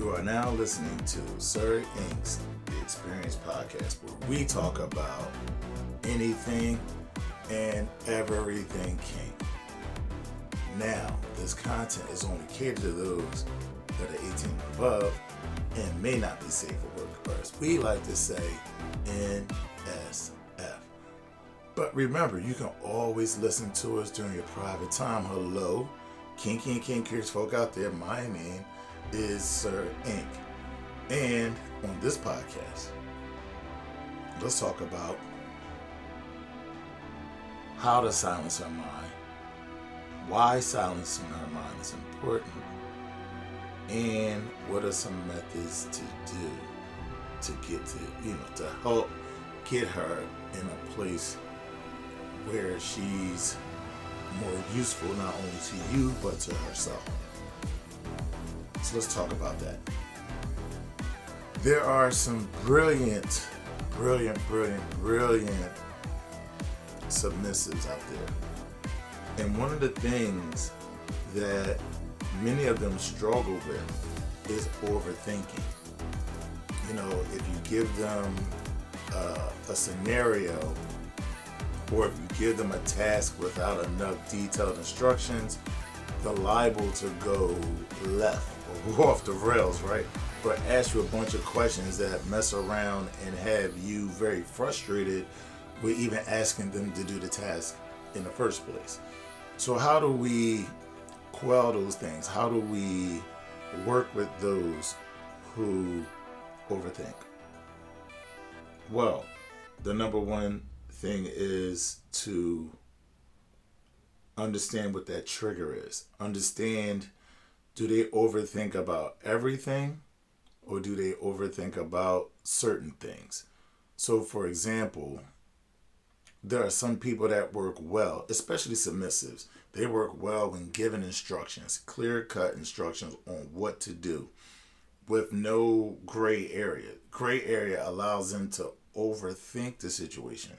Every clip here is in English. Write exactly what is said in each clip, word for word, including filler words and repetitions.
You are now listening to Sir Inq's The Experience Podcast, where we talk about anything and everything kink. Now, this content is only catered to those that are eighteen and above and may not be safe for work first. We like to say N S F. But remember, you can always listen to us during your private time. Hello, kinky and kink curious folk out there. My name is Sir Incorporated. And on this podcast, let's talk about how to silence her mind, why silencing her mind is important, and what are some methods to do to get to, you know, to help get her in a place where she's more useful, not only to you, but to herself. So let's talk about that. There are some brilliant, brilliant, brilliant, brilliant submissives out there. And one of the things that many of them struggle with is overthinking. You know, if you give them uh, a scenario, or if you give them a task without enough detailed instructions, they're liable to go left or go off the rails, right? Or ask you a bunch of questions that mess around and have you very frustrated with even asking them to do the task in the first place. So how do we quell those things? How do we work with those who overthink? Well, the number one thing is to understand what that trigger is. Understand, do they overthink about everything, or do they overthink about certain things? So, for example, there are some people that work well, especially submissives. They work well when given instructions, clear-cut instructions on what to do with no gray area. Gray area allows them to overthink the situation.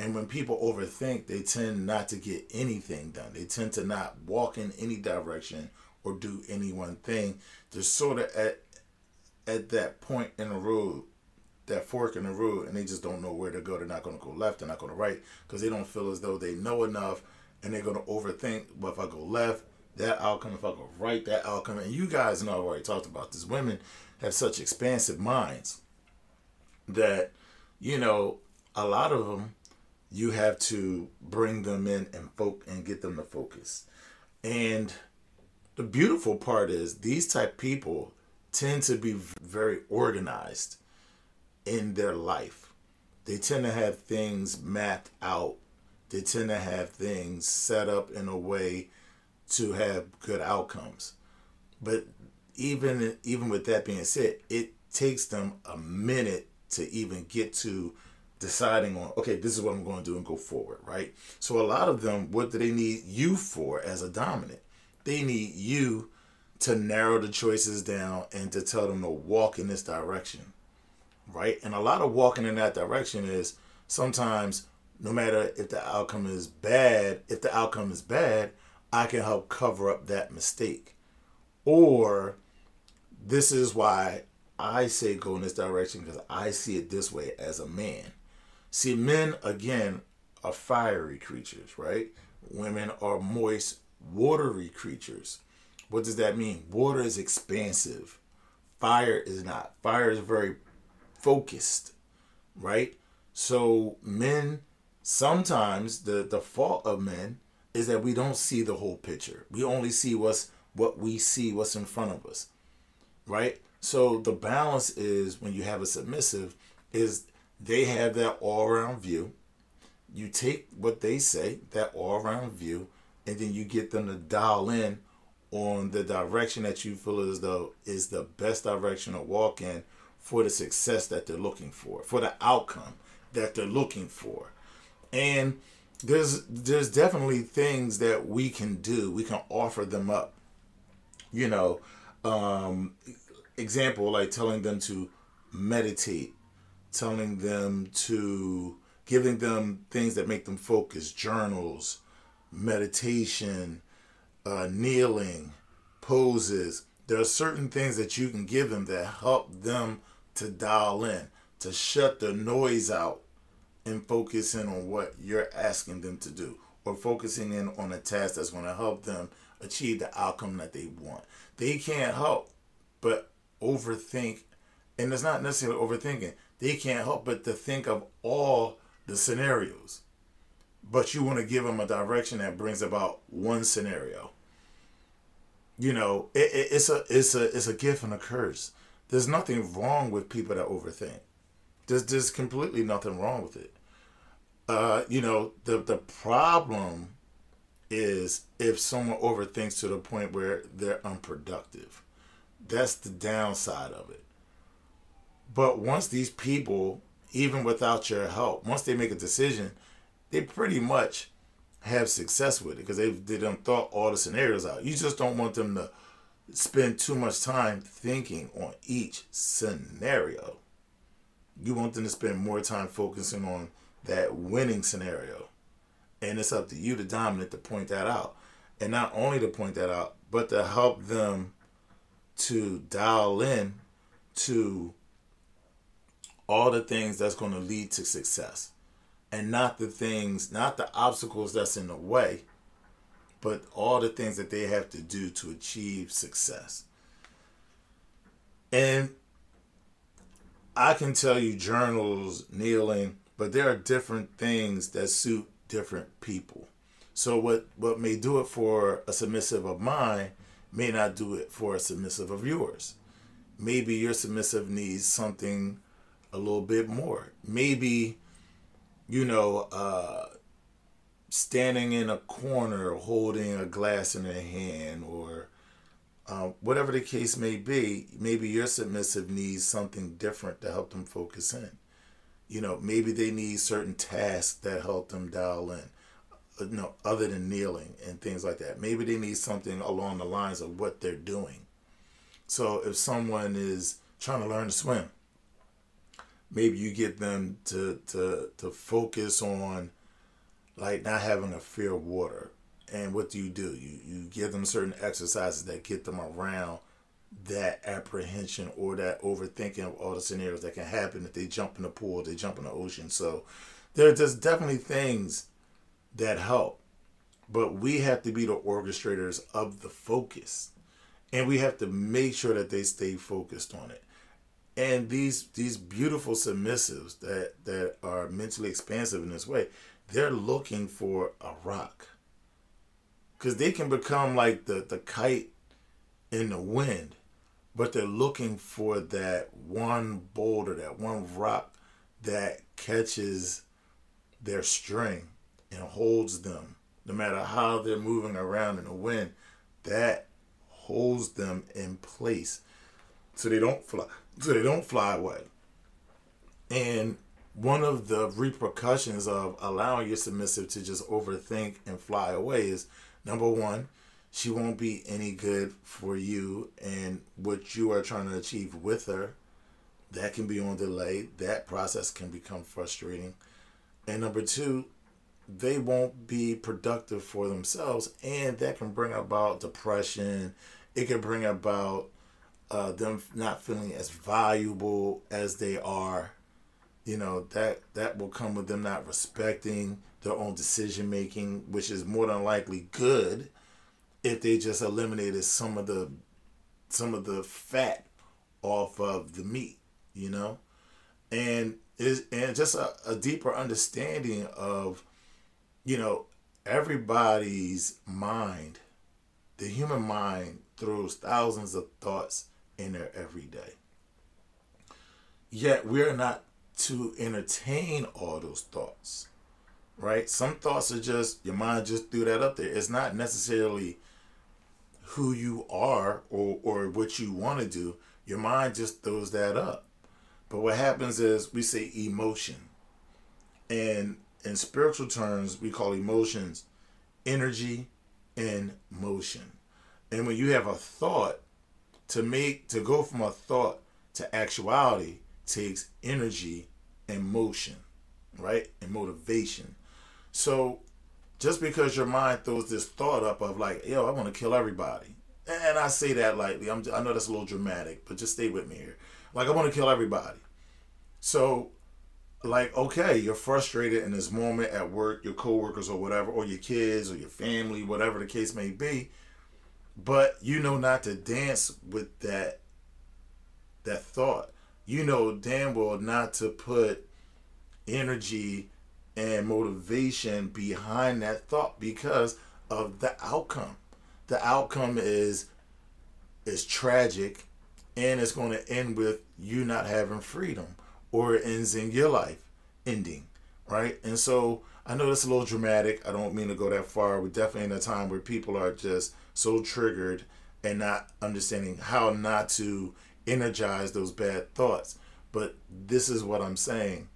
And when people overthink, they tend not to get anything done. They tend to not walk in any direction or do any one thing. They're sort of at at that point in the road, that fork in the road, and they just don't know where to go. They're not going to go left. They're not going to right, because they don't feel as though they know enough, and they're going to overthink. Well, if I go left, that outcome. If I go right, that outcome. And you guys know, I've already talked about this. Women have such expansive minds that, you know, a lot of them, you have to bring them in and folk and get them to focus. And the beautiful part is these type people tend to be very organized in their life. They tend to have things mapped out. They tend to have things set up in a way to have good outcomes. But even even with that being said, it takes them a minute to even get to deciding on, okay, this is what I'm going to do and go forward, right? So a lot of them, what do they need you for as a dominant? They need you to narrow the choices down and to tell them to walk in this direction, right? And a lot of walking in that direction is sometimes, no matter if the outcome is bad, if the outcome is bad, I can help cover up that mistake. Or this is why I say go in this direction, because I see it this way as a man. See, men, again, are fiery creatures, right? Women are moist, watery creatures. What does that mean? Water is expansive. Fire is not. Fire is very focused, right? So men, sometimes the, the fault of men is that we don't see the whole picture. We only see what's, what we see, what's in front of us, right? So the balance is, when you have a submissive, is they have that all-around view. You take what they say, that all-around view, and then you get them to dial in on the direction that you feel as though is the best direction to walk in for the success that they're looking for, for the outcome that they're looking for. And there's there's definitely things that we can do. We can offer them up, you know, um, example, like telling them to meditate, telling them to, giving them things that make them focus, journals, meditation, uh, kneeling, poses, there are certain things that you can give them that help them to dial in, to shut the noise out and focus in on what you're asking them to do, or focusing in on a task that's going to help them achieve the outcome that they want. They can't help but overthink, and it's not necessarily overthinking. They can't help but to think of all the scenarios, but you want to give them a direction that brings about one scenario. You know, it, it, it's a it's a it's a gift and a curse. There's nothing wrong with people that overthink. There's there's completely nothing wrong with it. Uh, you know, the the problem is if someone overthinks to the point where they're unproductive. That's the downside of it. But once these people, even without your help, once they make a decision, they pretty much have success with it because they they done thought all the scenarios out. You just don't want them to spend too much time thinking on each scenario. You want them to spend more time focusing on that winning scenario. And it's up to you, the dominant, to point that out. And not only to point that out, but to help them to dial in to all the things that's going to lead to success. And not the things, not the obstacles that's in the way, but all the things that they have to do to achieve success. And I can tell you journals, kneeling, but there are different things that suit different people. So what, what may do it for a submissive of mine may not do it for a submissive of yours. Maybe your submissive needs something a little bit more. Maybe, you know, uh, standing in a corner holding a glass in their hand, or uh, whatever the case may be, maybe your submissive needs something different to help them focus in. You know, maybe they need certain tasks that help them dial in, you know, other than kneeling and things like that. Maybe they need something along the lines of what they're doing. So if someone is trying to learn to swim, maybe you get them to, to to focus on, like, not having a fear of water. And what do you do? You you give them certain exercises that get them around that apprehension or that overthinking of all the scenarios that can happen if they jump in the pool, they jump in the ocean. So there are just definitely things that help. But we have to be the orchestrators of the focus. And we have to make sure that they stay focused on it. And these these beautiful submissives that, that are mentally expansive in this way, they're looking for a rock. Because they can become like the, the kite in the wind, but they're looking for that one boulder, that one rock that catches their string and holds them. No matter how they're moving around in the wind, that holds them in place so they don't fly. So they don't fly away. And one of the repercussions of allowing your submissive to just overthink and fly away is, number one, she won't be any good for you and what you are trying to achieve with her. That can be on delay. That process can become frustrating. And number two, they won't be productive for themselves, and that can bring about depression. It can bring about Uh, them not feeling as valuable as they are. You know, that that will come with them not respecting their own decision making, which is more than likely good if they just eliminated some of the some of the fat off of the meat, you know? And is and just a, a deeper understanding of, you know, everybody's mind. The human mind throws thousands of thoughts in there every day. Yet we're not to entertain all those thoughts, right? Some thoughts are just, your mind just threw that up there. It's not necessarily who you are or, or what you want to do. Your mind just throws that up. But what happens is we say emotion. And in spiritual terms, we call emotions energy and motion. And when you have a thought, to make, to go from a thought to actuality takes energy and motion, right? And motivation. So just because your mind throws this thought up of like, yo, I want to kill everybody. and I say that lightly. I'm, I know that's a little dramatic, but just stay with me here. Like, I want to kill everybody. So, like, okay, you're frustrated in this moment at work, your coworkers or whatever, or your kids or your family, whatever the case may be, but you know not to dance with that that thought. You know damn well not to put energy and motivation behind that thought because of the outcome. The outcome is is tragic, and it's going to end with you not having freedom, or it ends in your life ending, right? And so I know that's a little dramatic. I don't mean to go that far. We're definitely in a time where people are just so triggered and not understanding how not to energize those bad thoughts. But this is what I'm saying.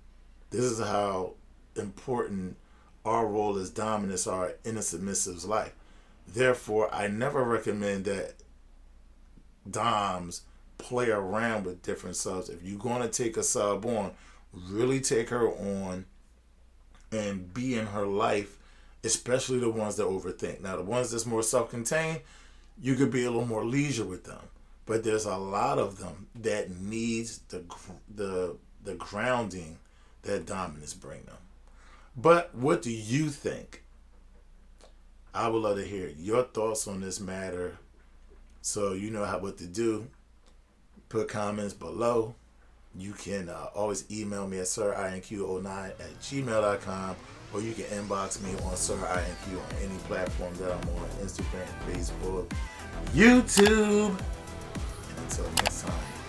This is how important our role as dominants are in a submissive's life. Therefore, I never recommend that doms play around with different subs. If you're going to take a sub on, really take her on and be in her life, especially the ones that overthink. Now, the ones that's more self-contained, you could be a little more leisure with them. But there's a lot of them that needs the the the grounding that dominance bring them. But what do you think? I would love to hear your thoughts on this matter. So you know how what to do. Put comments below. You can uh, always email me at sir inq zero nine at gmail dot com, or you can inbox me on sir inq on any platform that I'm on: Instagram, Facebook, YouTube. Until next time.